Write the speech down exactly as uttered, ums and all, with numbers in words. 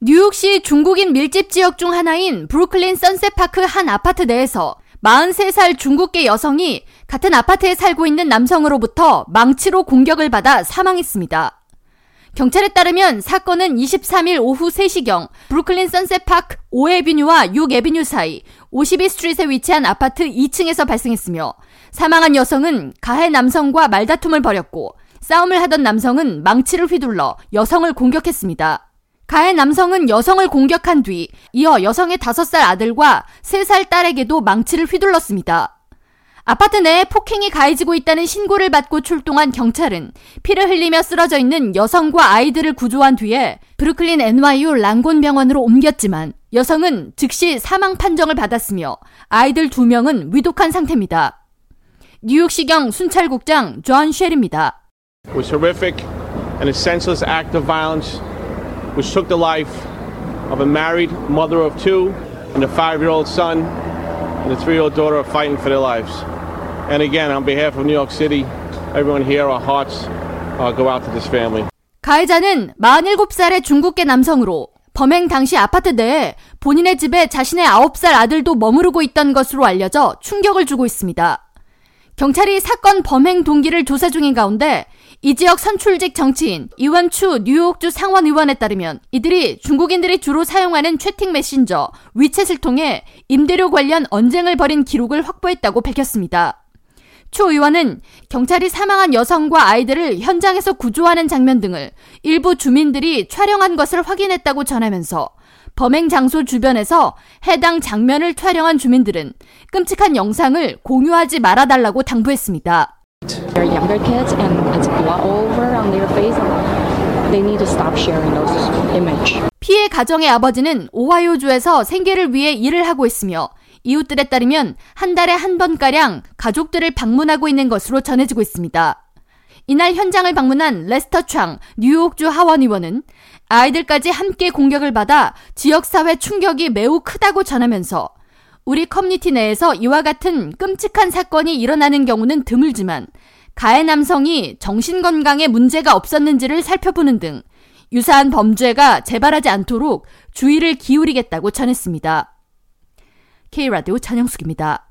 뉴욕시 중국인 밀집 지역 중 하나인 브루클린 선셋파크 한 아파트 내에서 마흔세 살 중국계 여성이 같은 아파트에 살고 있는 남성으로부터 망치로 공격을 받아 사망했습니다. 경찰에 따르면 사건은 이십삼일 오후 세 시경 브루클린 선셋파크 오 애비뉴와 육 애비뉴 사이 오십이 스트리트에 위치한 아파트 이 층에서 발생했으며, 사망한 여성은 가해 남성과 말다툼을 벌였고 싸움을 하던 남성은 망치를 휘둘러 여성을 공격했습니다. 가해 남성은 여성을 공격한 뒤 이어 여성의 다섯 살 아들과 세 살 딸에게도 망치를 휘둘렀습니다. 아파트 내에 폭행이 가해지고 있다는 신고를 받고 출동한 경찰은 피를 흘리며 쓰러져 있는 여성과 아이들을 구조한 뒤에 브루클린 엔 와이 유 랑곤 병원으로 옮겼지만 여성은 즉시 사망 판정을 받았으며 아이들 두 명은 위독한 상태입니다. 뉴욕시경 순찰국장 존 셰리입니다. It was horrific and a senseless act of violence. which took the life of a married mother of two and a five-year-old son and a three-year-old daughter are fighting for their lives. And again, on behalf of New York City, everyone here, our hearts uh, go out to this family. 가해자는 마흔일곱 살의 중국계 남성으로 범행 당시 아파트 내에 본인의 집에 자신의 아홉 살 아들도 머무르고 있던 것으로 알려져 충격을 주고 있습니다. 경찰이 사건 범행 동기를 조사 중인 가운데 이 지역 선출직 정치인 이원추 뉴욕주 상원의원에 따르면 이들이 중국인들이 주로 사용하는 채팅 메신저 위챗을 통해 임대료 관련 언쟁을 벌인 기록을 확보했다고 밝혔습니다. 추 의원은 경찰이 사망한 여성과 아이들을 현장에서 구조하는 장면 등을 일부 주민들이 촬영한 것을 확인했다고 전하면서 범행 장소 주변에서 해당 장면을 촬영한 주민들은 끔찍한 영상을 공유하지 말아달라고 당부했습니다. They're younger kids and it's blood over on their face. They need to stop sharing those images. 피해 가정의 아버지는 오하이오주에서 생계를 위해 일을 하고 있으며 이웃들에 따르면 한 달에 한 번가량 가족들을 방문하고 있는 것으로 전해지고 있습니다. 이날 현장을 방문한 레스터 창 뉴욕주 하원의원은 아이들까지 함께 공격을 받아 지역사회 충격이 매우 크다고 전하면서 우리 커뮤니티 내에서 이와 같은 끔찍한 사건이 일어나는 경우는 드물지만 가해 남성이 정신건강에 문제가 없었는지를 살펴보는 등 유사한 범죄가 재발하지 않도록 주의를 기울이겠다고 전했습니다. K-라디오 전영숙입니다.